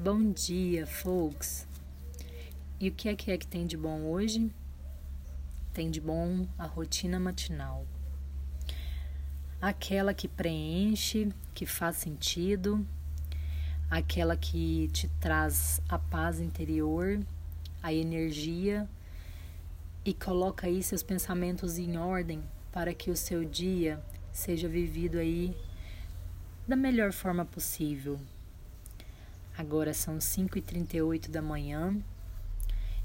Bom dia, folks! E o que tem de bom hoje? Tem de bom a rotina matinal. Aquela que preenche, que faz sentido, aquela que te traz a paz interior, a energia e coloca aí seus pensamentos em ordem para que o seu dia seja vivido aí da melhor forma possível. Agora são 5h38 da manhã,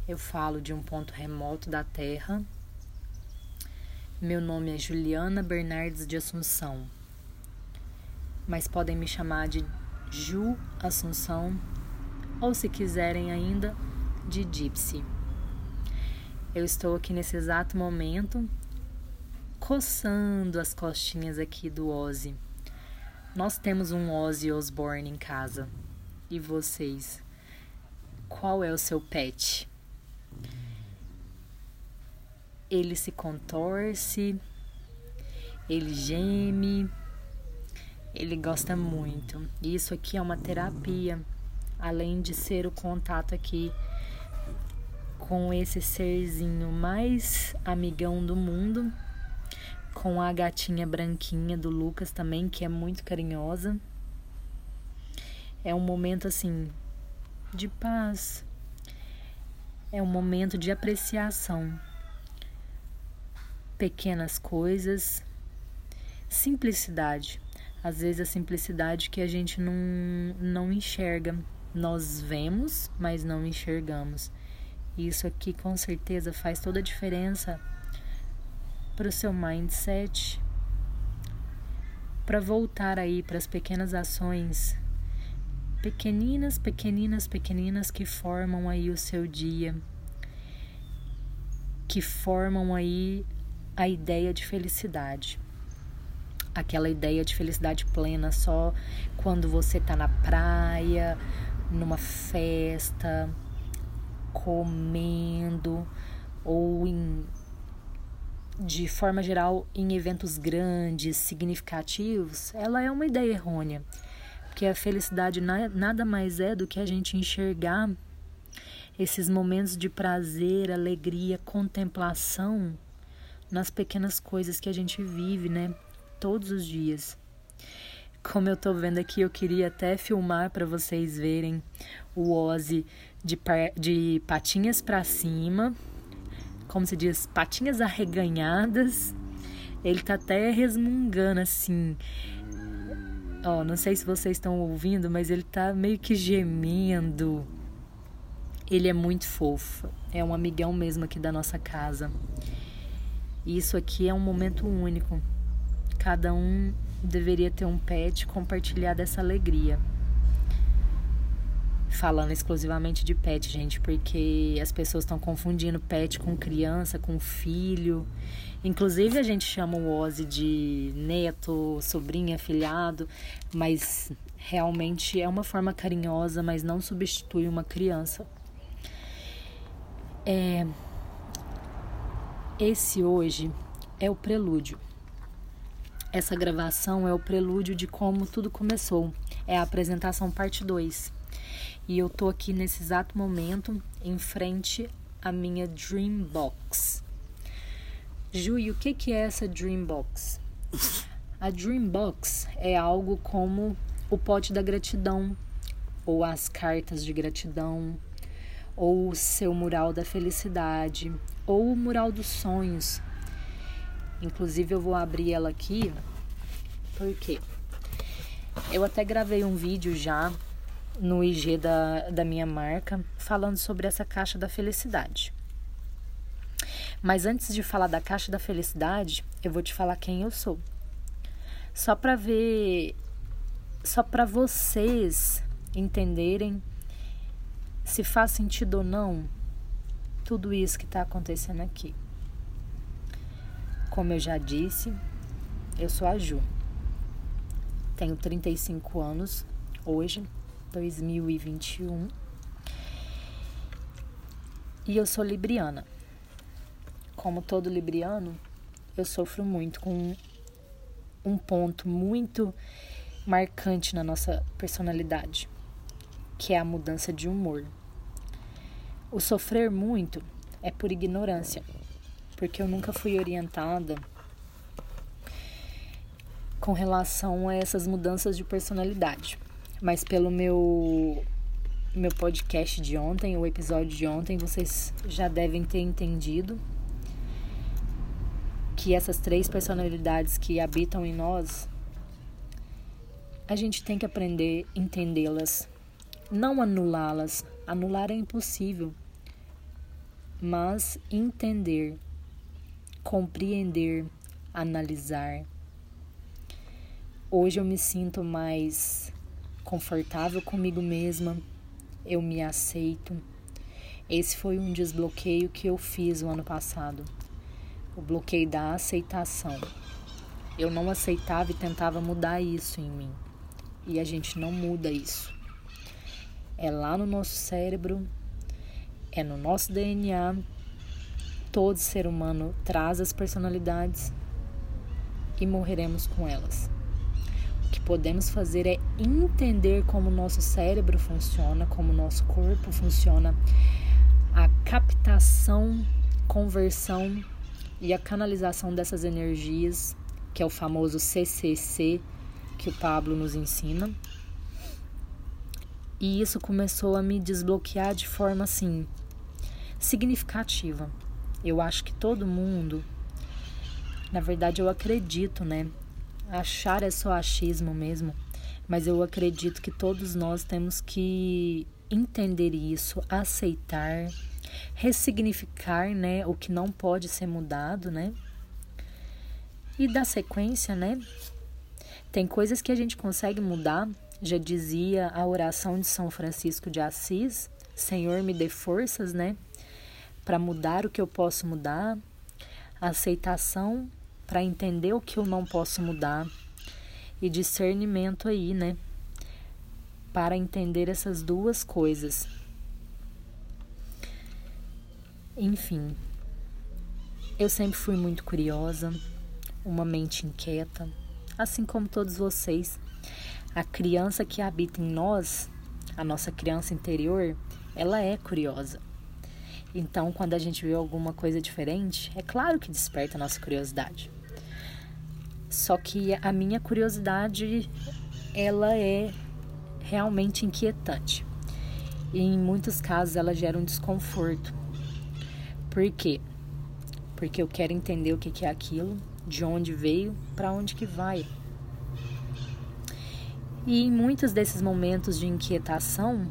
eu falo de um ponto remoto da Terra. Meu nome é Juliana Bernardes de Assunção, mas podem me chamar de Ju Assunção ou, se quiserem ainda, de Gypsy. Eu estou aqui nesse exato momento coçando as costinhas aqui do Ozzy. Nós temos um Ozzy Osbourne em casa. E vocês, qual é o seu pet? Ele se contorce, ele geme, ele gosta muito. Isso aqui é uma terapia, além de ser o contato aqui com esse serzinho mais amigão do mundo, com a gatinha branquinha do Lucas também, que é muito carinhosa. É um momento, assim, de paz. É um momento de apreciação. Pequenas coisas. Simplicidade. Às vezes a simplicidade que a gente não enxerga. Nós vemos, mas não enxergamos. E isso aqui, com certeza, faz toda a diferença para o seu mindset. Para voltar aí para as pequenas ações. Pequeninas, pequeninas, pequeninas que formam aí o seu dia, que formam aí a ideia de felicidade. Aquela ideia de felicidade plena só quando você tá na praia, numa festa, comendo ou de forma geral em eventos grandes, significativos. Ela é uma ideia errônea. Porque a felicidade nada mais é do que a gente enxergar esses momentos de prazer, alegria, contemplação nas pequenas coisas que a gente vive, né? Todos os dias. Como eu tô vendo aqui, eu queria até filmar para vocês verem o Ozzy de patinhas para cima, como se diz, patinhas arreganhadas. Ele tá até resmungando assim. Ó, não sei se vocês estão ouvindo, mas ele tá meio que gemendo. Ele é muito fofo. É um amigão mesmo aqui da nossa casa. E isso aqui é um momento único. Cada um deveria ter um pet e compartilhar dessa alegria. Falando exclusivamente de pet, gente, porque as pessoas estão confundindo pet com criança, com filho. Inclusive, a gente chama o Ozzy de neto, sobrinho, afilhado, mas realmente é uma forma carinhosa, mas não substitui uma criança. Esse hoje é o prelúdio. Essa gravação é o prelúdio de como tudo começou. É a apresentação parte 2. E eu tô aqui nesse exato momento em frente à minha Dreambox. Ju, e o que é essa Dreambox? A Dreambox é algo como o pote da gratidão, ou as cartas de gratidão, ou o seu mural da felicidade, ou o mural dos sonhos. Inclusive eu vou abrir ela aqui, porque eu até gravei um vídeo já no IG da minha marca, falando sobre essa caixa da felicidade. Mas antes de falar da caixa da felicidade, eu vou te falar quem eu sou. Só para vocês entenderem se faz sentido ou não tudo isso que está acontecendo aqui. Como eu já disse, eu sou a Ju. Tenho 35 anos hoje, 2021, e eu sou libriana. Como todo libriano, eu sofro muito com um ponto muito marcante na nossa personalidade, que é a mudança de humor. O sofrer muito é por ignorância, porque eu nunca fui orientada com relação a essas mudanças de personalidade. Mas pelo meu podcast de ontem, o episódio de ontem, vocês já devem ter entendido que essas 3 personalidades que habitam em nós, a gente tem que aprender a entendê-las, não anulá-las. Anular é impossível, mas entender, compreender, analisar. Hoje eu me sinto mais confortável comigo mesma, eu me aceito. Esse foi um desbloqueio que eu fiz o ano passado, o bloqueio da aceitação. Eu não aceitava e tentava mudar isso em mim. E a gente não muda isso. É lá no nosso cérebro, é no nosso DNA. Todo ser humano traz as personalidades e morreremos com elas. O que podemos fazer é entender como o nosso cérebro funciona, como o nosso corpo funciona, a captação, conversão e a canalização dessas energias, que é o famoso CCC que o Pablo nos ensina. E isso começou a me desbloquear de forma, assim, significativa. Eu acho que todo mundo, na verdade eu acredito, né? Achar é só achismo mesmo, mas eu acredito que todos nós temos que entender isso, aceitar, ressignificar, né? O que não pode ser mudado, né? E dar sequência, né? Tem coisas que a gente consegue mudar. Já dizia a oração de São Francisco de Assis: Senhor, me dê forças, né, para mudar o que eu posso mudar, aceitação para entender o que eu não posso mudar e discernimento aí, né, para entender essas 2 coisas. Enfim, eu sempre fui muito curiosa, uma mente inquieta, assim como todos vocês. A criança que habita em nós, a nossa criança interior, ela é curiosa. Então, quando a gente vê alguma coisa diferente, é claro que desperta a nossa curiosidade. Só que a minha curiosidade, ela é realmente inquietante. E em muitos casos ela gera um desconforto. Por quê? Porque eu quero entender o que é aquilo, de onde veio, para onde que vai. E em muitos desses momentos de inquietação,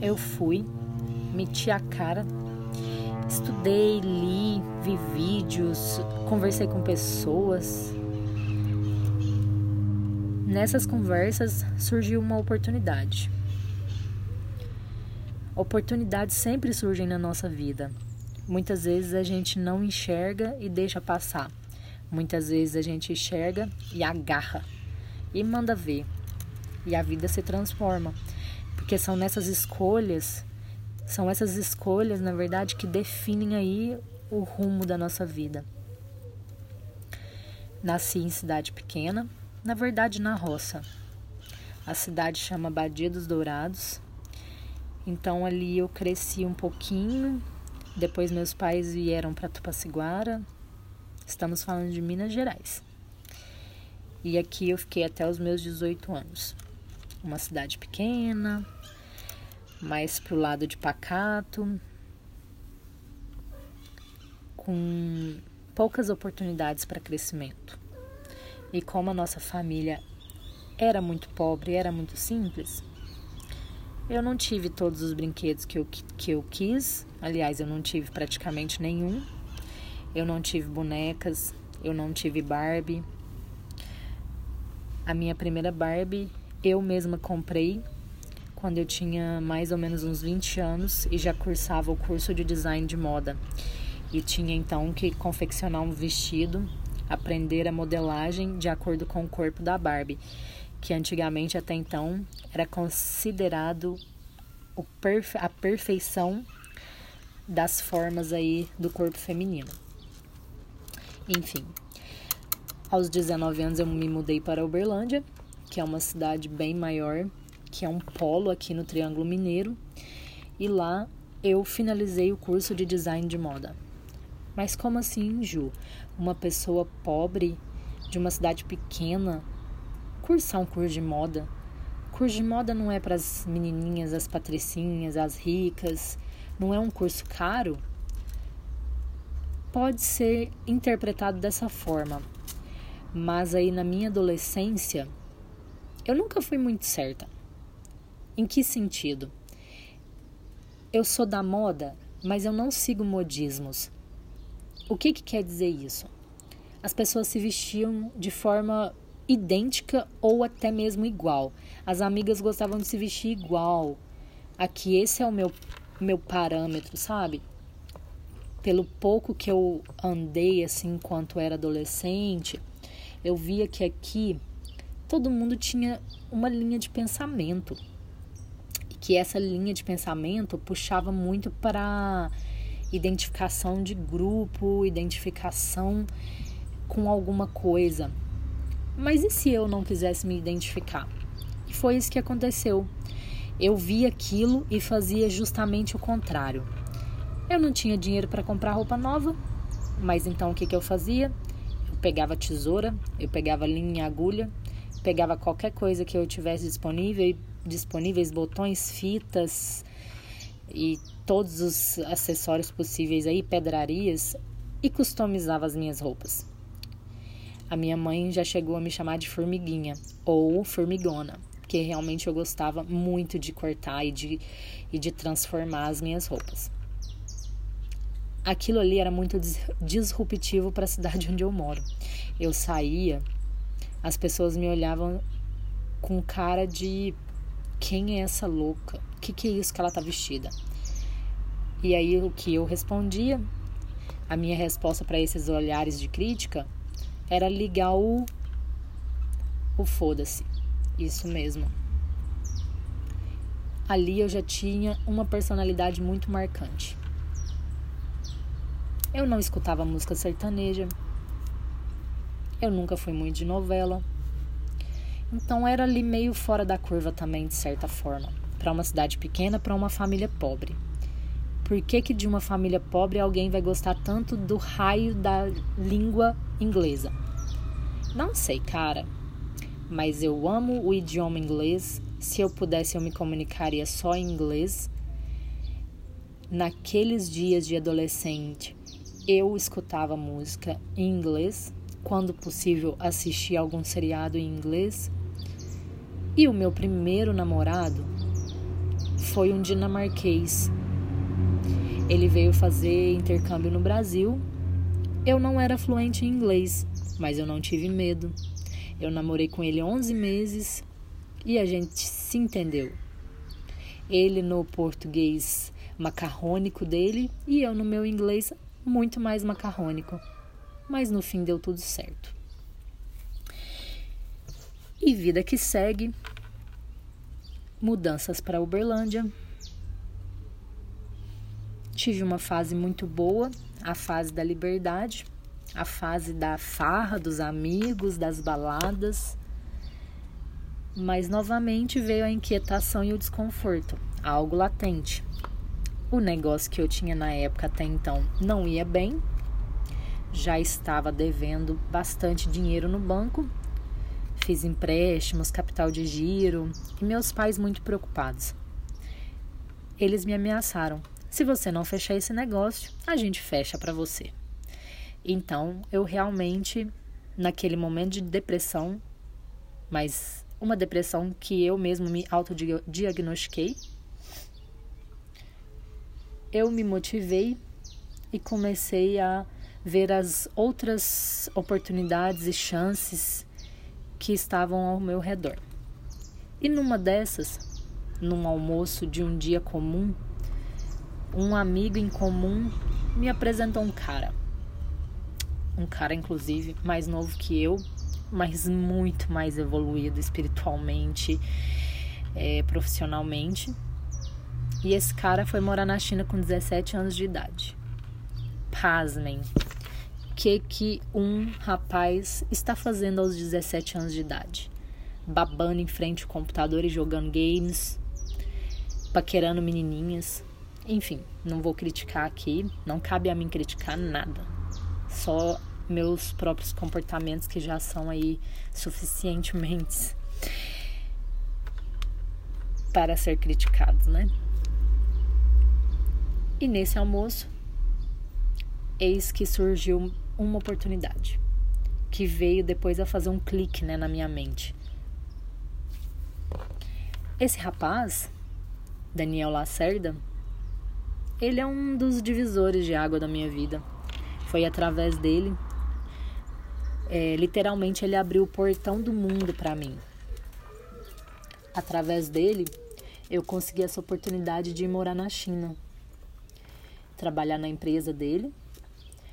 eu fui, meti a cara, estudei, li, vi vídeos, conversei com pessoas. Nessas conversas surgiu uma oportunidade. Oportunidades sempre surgem na nossa vida. Muitas vezes a gente não enxerga e deixa passar. Muitas vezes a gente enxerga e agarra. E manda ver. E a vida se transforma. Porque são essas escolhas, na verdade, que definem aí o rumo da nossa vida. Nasci em cidade pequena, na verdade na roça. A cidade chama Abadia dos Dourados. Então ali eu cresci um pouquinho. Depois meus pais vieram para Tupaciguara. Estamos falando de Minas Gerais. E aqui eu fiquei até os meus 18 anos. Uma cidade pequena, mais pro lado de pacato, com poucas oportunidades para crescimento. E como a nossa família era muito pobre, era muito simples, eu não tive todos os brinquedos que eu quis. Aliás, eu não tive praticamente nenhum. Eu não tive bonecas, eu não tive Barbie. A minha primeira Barbie eu mesma comprei quando eu tinha mais ou menos uns 20 anos e já cursava o curso de design de moda. E tinha então que confeccionar um vestido, aprender a modelagem de acordo com o corpo da Barbie, que antigamente até então era considerado a perfeição das formas aí do corpo feminino. Enfim. Aos 19 anos eu me mudei para Uberlândia, que é uma cidade bem maior que é um polo aqui no Triângulo Mineiro, e lá eu finalizei o curso de design de moda. Mas como assim, Ju? Uma pessoa pobre de uma cidade pequena cursar um curso de moda? Curso de moda não é para as menininhas, as patricinhas, as ricas, não é um curso caro? Pode ser interpretado dessa forma, mas aí na minha adolescência eu nunca fui muito certa. Em que sentido? Eu sou da moda, mas eu não sigo modismos. O que quer dizer isso? As pessoas se vestiam de forma idêntica ou até mesmo igual. As amigas gostavam de se vestir igual. Aqui esse é o meu parâmetro, sabe? Pelo pouco que eu andei assim enquanto era adolescente, eu via que aqui todo mundo tinha uma linha de pensamento. E que essa linha de pensamento puxava muito para identificação de grupo, identificação com alguma coisa. Mas e se eu não quisesse me identificar? E foi isso que aconteceu. Eu via aquilo e fazia justamente o contrário. Eu não tinha dinheiro para comprar roupa nova, mas então o que eu fazia? Eu pegava tesoura, eu pegava linha e agulha, pegava qualquer coisa que eu tivesse disponíveis, botões, fitas e todos os acessórios possíveis aí, pedrarias, e customizava as minhas roupas. A minha mãe já chegou a me chamar de formiguinha ou formigona, porque realmente eu gostava muito de cortar e de transformar as minhas roupas. Aquilo ali era muito disruptivo para a cidade onde eu moro. Eu saía, as pessoas me olhavam com cara de: quem é essa louca? O que é isso que ela tá vestida? E aí o que eu respondia, a minha resposta para esses olhares de crítica era ligar o foda-se. Isso mesmo. Ali eu já tinha uma personalidade muito marcante. Eu não escutava música sertaneja. Eu nunca fui muito de novela. Então era ali meio fora da curva também, de certa forma, para uma cidade pequena, para uma família pobre. Por que de uma família pobre alguém vai gostar tanto do raio da língua inglesa? Não sei, cara, mas eu amo o idioma inglês. Se eu pudesse, eu me comunicaria só em inglês. Naqueles dias de adolescente, eu escutava música em inglês, quando possível assistia algum seriado em inglês. E o meu primeiro namorado foi um dinamarquês. Ele veio fazer intercâmbio no Brasil. Eu não era fluente em inglês, mas eu não tive medo. Eu namorei com ele 11 meses e a gente se entendeu. Ele no português macarrônico dele e eu no meu inglês muito mais macarrônico. Mas no fim deu tudo certo. E vida que segue. Mudanças para Uberlândia. Tive uma fase muito boa, a fase da liberdade, a fase da farra, dos amigos, das baladas. Mas novamente veio a inquietação e o desconforto, algo latente. O negócio que eu tinha na época até então não ia bem, já estava devendo bastante dinheiro no banco, fiz empréstimos, capital de giro, e meus pais muito preocupados. Eles me ameaçaram. Se você não fechar esse negócio, a gente fecha para você. Então, eu realmente, naquele momento de depressão, mas uma depressão que eu mesmo me autodiagnostiquei, eu me motivei e comecei a ver as outras oportunidades e chances que estavam ao meu redor. E numa dessas, num almoço de um dia comum, um amigo em comum me apresentou um cara inclusive mais novo que eu, mas muito mais evoluído espiritualmente, profissionalmente, e esse cara foi morar na China com 17 anos de idade. Pasmem, o que um rapaz está fazendo aos 17 anos de idade? babando em frente ao computador e jogando games, paquerando menininhas. Enfim, não vou criticar aqui, não cabe a mim criticar nada. Só meus próprios comportamentos que já são aí suficientemente para ser criticados, né? E nesse almoço, eis que surgiu uma oportunidade, que veio depois a fazer um clique, né, na minha mente. Esse rapaz, Daniel Lacerda, ele é um dos divisores de água da minha vida. Foi através dele, literalmente ele abriu o portão do mundo para mim. Através dele, eu consegui essa oportunidade de ir morar na China, trabalhar na empresa dele,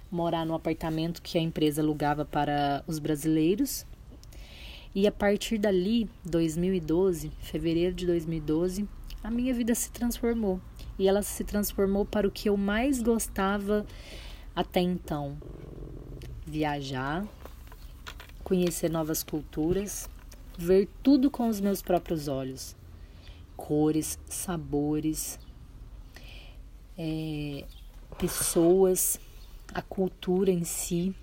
morar no apartamento que a empresa alugava para os brasileiros. E a partir dali, 2012, fevereiro de 2012, a minha vida se transformou. E ela se transformou para o que eu mais gostava até então. Viajar, conhecer novas culturas, ver tudo com os meus próprios olhos. Cores, sabores, pessoas, a cultura em si,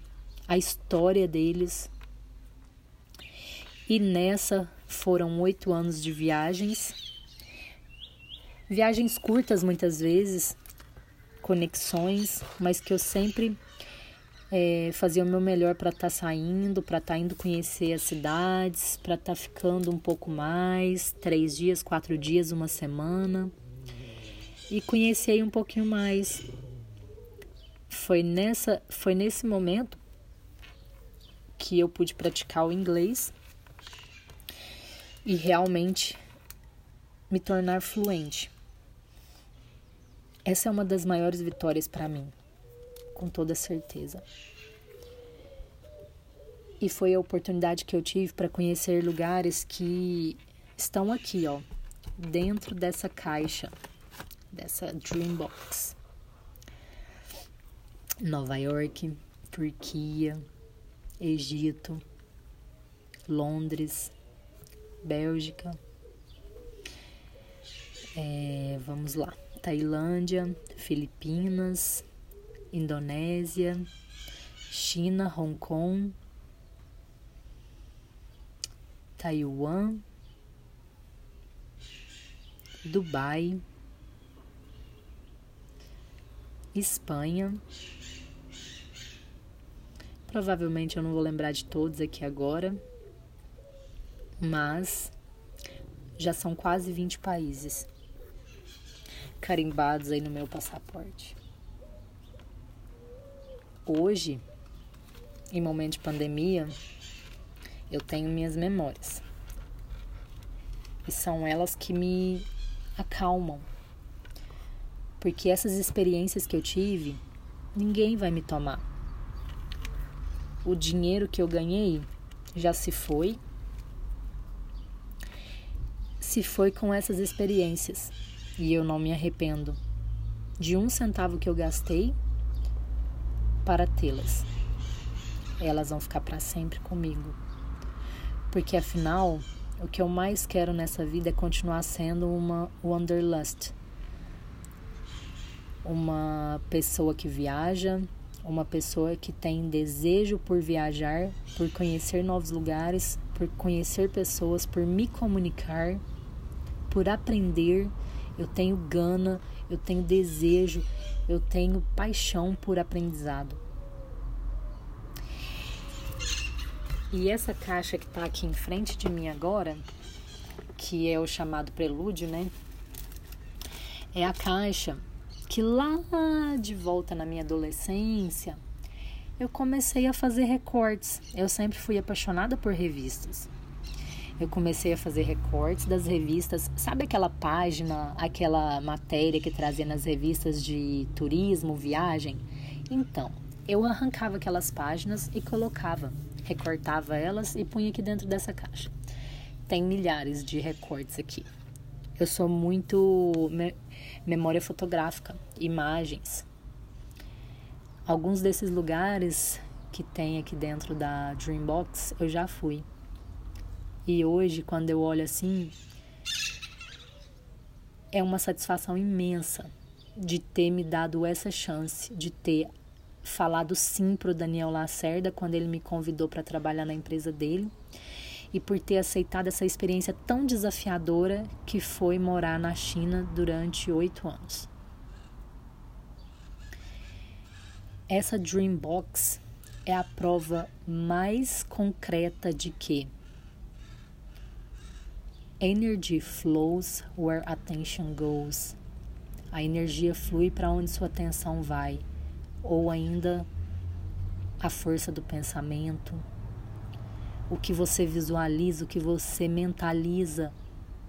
a história deles. E nessa foram 8 anos de viagens. Viagens curtas muitas vezes, conexões, mas que eu sempre fazia o meu melhor para estar saindo, para estar indo conhecer as cidades, para estar ficando um pouco mais, 3 dias, 4 dias, 1 semana. E conheci um pouquinho mais. Foi nesse momento que eu pude praticar o inglês e realmente me tornar fluente. Essa é uma das maiores vitórias para mim, com toda certeza. E foi a oportunidade que eu tive para conhecer lugares que estão aqui, ó, dentro dessa caixa, dessa Dreambox. Nova York, Turquia, Egito, Londres, Bélgica, vamos lá, Tailândia, Filipinas, Indonésia, China, Hong Kong, Taiwan, Dubai, Espanha. Provavelmente eu não vou lembrar de todos aqui agora, mas já são quase 20 países carimbados aí no meu passaporte. Hoje, em momento de pandemia, eu tenho minhas memórias. E são elas que me acalmam. Porque essas experiências que eu tive, ninguém vai me tomar. O dinheiro que eu ganhei já se foi. Se foi com essas experiências. E eu não me arrependo de 1 centavo que eu gastei para tê-las. Elas vão ficar para sempre comigo. Porque afinal, o que eu mais quero nessa vida é continuar sendo uma wanderlust. Uma pessoa que viaja, uma pessoa que tem desejo por viajar, por conhecer novos lugares, por conhecer pessoas, por me comunicar, por aprender. Eu tenho gana, eu tenho desejo, eu tenho paixão por aprendizado. E essa caixa que tá aqui em frente de mim agora, que é o chamado prelúdio, né? É a caixa que lá de volta na minha adolescência, eu comecei a fazer recortes. Eu sempre fui apaixonada por revistas. Eu comecei a fazer recortes das revistas, sabe aquela página, aquela matéria que trazia nas revistas de turismo, viagem? Então, eu arrancava aquelas páginas e colocava, recortava elas e punha aqui dentro dessa caixa. Tem milhares de recortes aqui. Eu sou muito memória fotográfica, imagens. Alguns desses lugares que tem aqui dentro da Dreambox, eu já fui. E hoje, quando eu olho assim, é uma satisfação imensa de ter me dado essa chance, de ter falado sim para o Daniel Lacerda quando ele me convidou para trabalhar na empresa dele, e por ter aceitado essa experiência tão desafiadora que foi morar na China durante 8 anos. Essa Dreambox é a prova mais concreta de que energy flows where attention goes. A energia flui para onde sua atenção vai, ou ainda a força do pensamento. O que você visualiza, o que você mentaliza,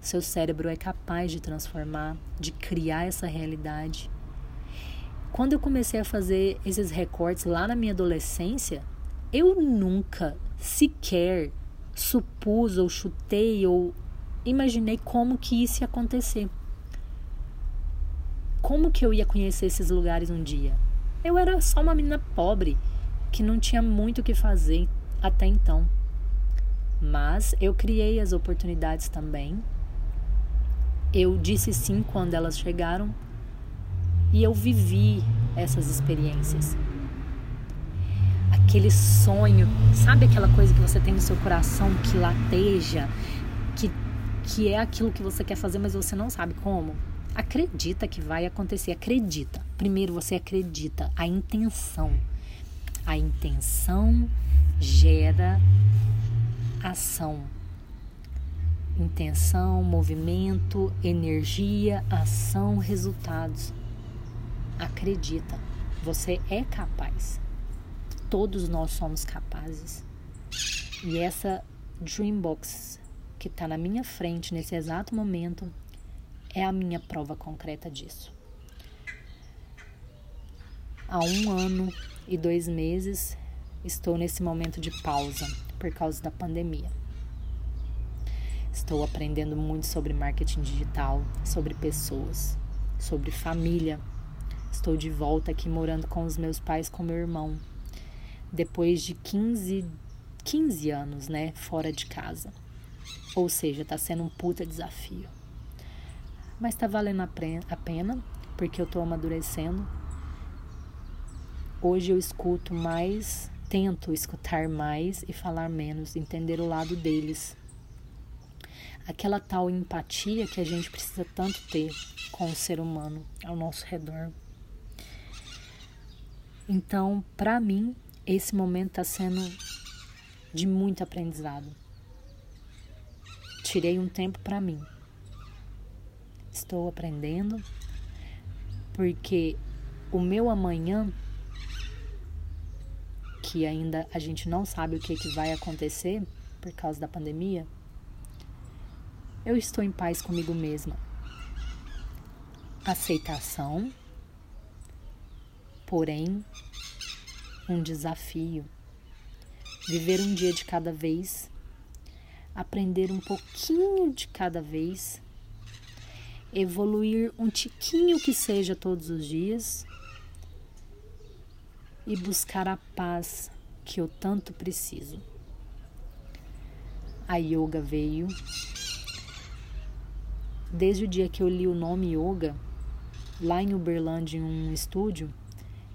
seu cérebro é capaz de transformar, de criar essa realidade. Quando eu comecei a fazer esses recortes lá na minha adolescência, eu nunca sequer supus ou chutei ou imaginei como que isso ia acontecer. Como que eu ia conhecer esses lugares um dia? Eu era só uma menina pobre, que não tinha muito o que fazer até então. Mas eu criei as oportunidades também. Eu disse sim quando elas chegaram. E eu vivi essas experiências. Aquele sonho, sabe aquela coisa que você tem no seu coração, que lateja, que é aquilo que você quer fazer, mas você não sabe como? Acredita que vai acontecer, acredita. Primeiro você acredita. A intenção gera ação. Intenção, movimento, energia, ação, resultados. Acredita, você é capaz. Todos nós somos capazes. E essa Dreambox que está na minha frente nesse exato momento é a minha prova concreta disso. Há 1 ano e 2 meses estou nesse momento de pausa por causa da pandemia. Estou aprendendo muito sobre marketing digital, sobre pessoas, sobre família. Estou de volta aqui morando com os meus pais, com meu irmão, depois de 15 anos, né, fora de casa. Ou seja, tá sendo um puta desafio. Mas tá valendo a pena, porque eu tô amadurecendo. Hoje eu escuto mais, tento escutar mais e falar menos, entender o lado deles. Aquela tal empatia que a gente precisa tanto ter com o ser humano ao nosso redor. Então, para mim, esse momento está sendo de muito aprendizado. Tirei um tempo para mim. Estou aprendendo, porque o meu amanhã, que ainda a gente não sabe o que vai acontecer por causa da pandemia, eu estou em paz comigo mesma. Aceitação, porém, um desafio. Viver um dia de cada vez, aprender um pouquinho de cada vez, evoluir um tiquinho que seja todos os dias e buscar a paz que eu tanto preciso. A yoga veio. Desde o dia que eu li o nome yoga, lá em Uberlândia, em um estúdio,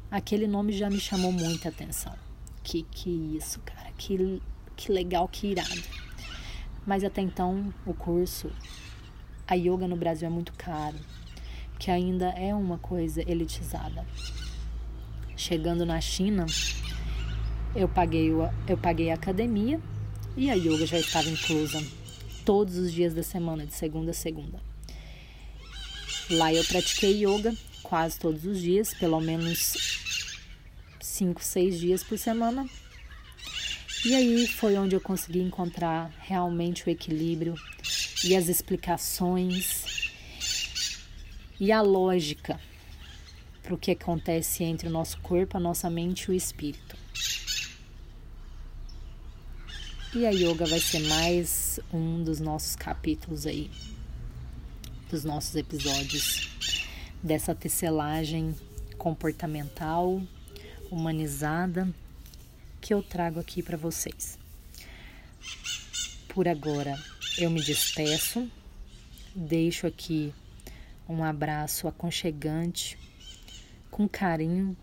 aquele nome já me chamou muita atenção. Que isso, cara, que legal, que irado. Mas até então, o curso, a yoga no Brasil é muito caro, que ainda é uma coisa elitizada. Chegando na China, eu paguei a academia e a yoga já estava inclusa todos os dias da semana, de segunda a segunda. Lá eu pratiquei yoga quase todos os dias, pelo menos 5, 6 dias por semana. E aí foi onde eu consegui encontrar realmente o equilíbrio e as explicações e a lógica para o que acontece entre o nosso corpo, a nossa mente e o espírito. E a yoga vai ser mais um dos nossos capítulos aí, dos nossos episódios, dessa tecelagem comportamental, humanizada, que eu trago aqui para vocês. Por agora eu me despeço, deixo aqui um abraço aconchegante, com carinho,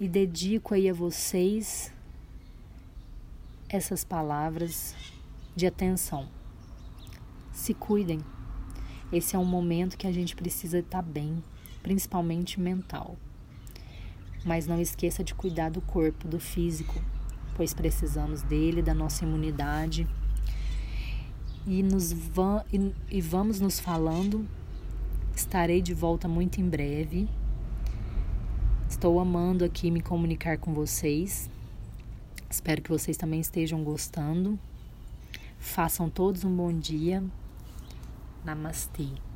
e dedico aí a vocês essas palavras de atenção. Se cuidem. Esse é um momento que a gente precisa estar bem, principalmente mental. Mas não esqueça de cuidar do corpo, do físico, pois precisamos dele, da nossa imunidade. E vamos nos falando. Estarei de volta muito em breve. Estou amando aqui me comunicar com vocês. Espero que vocês também estejam gostando. Façam todos um bom dia. Namastê.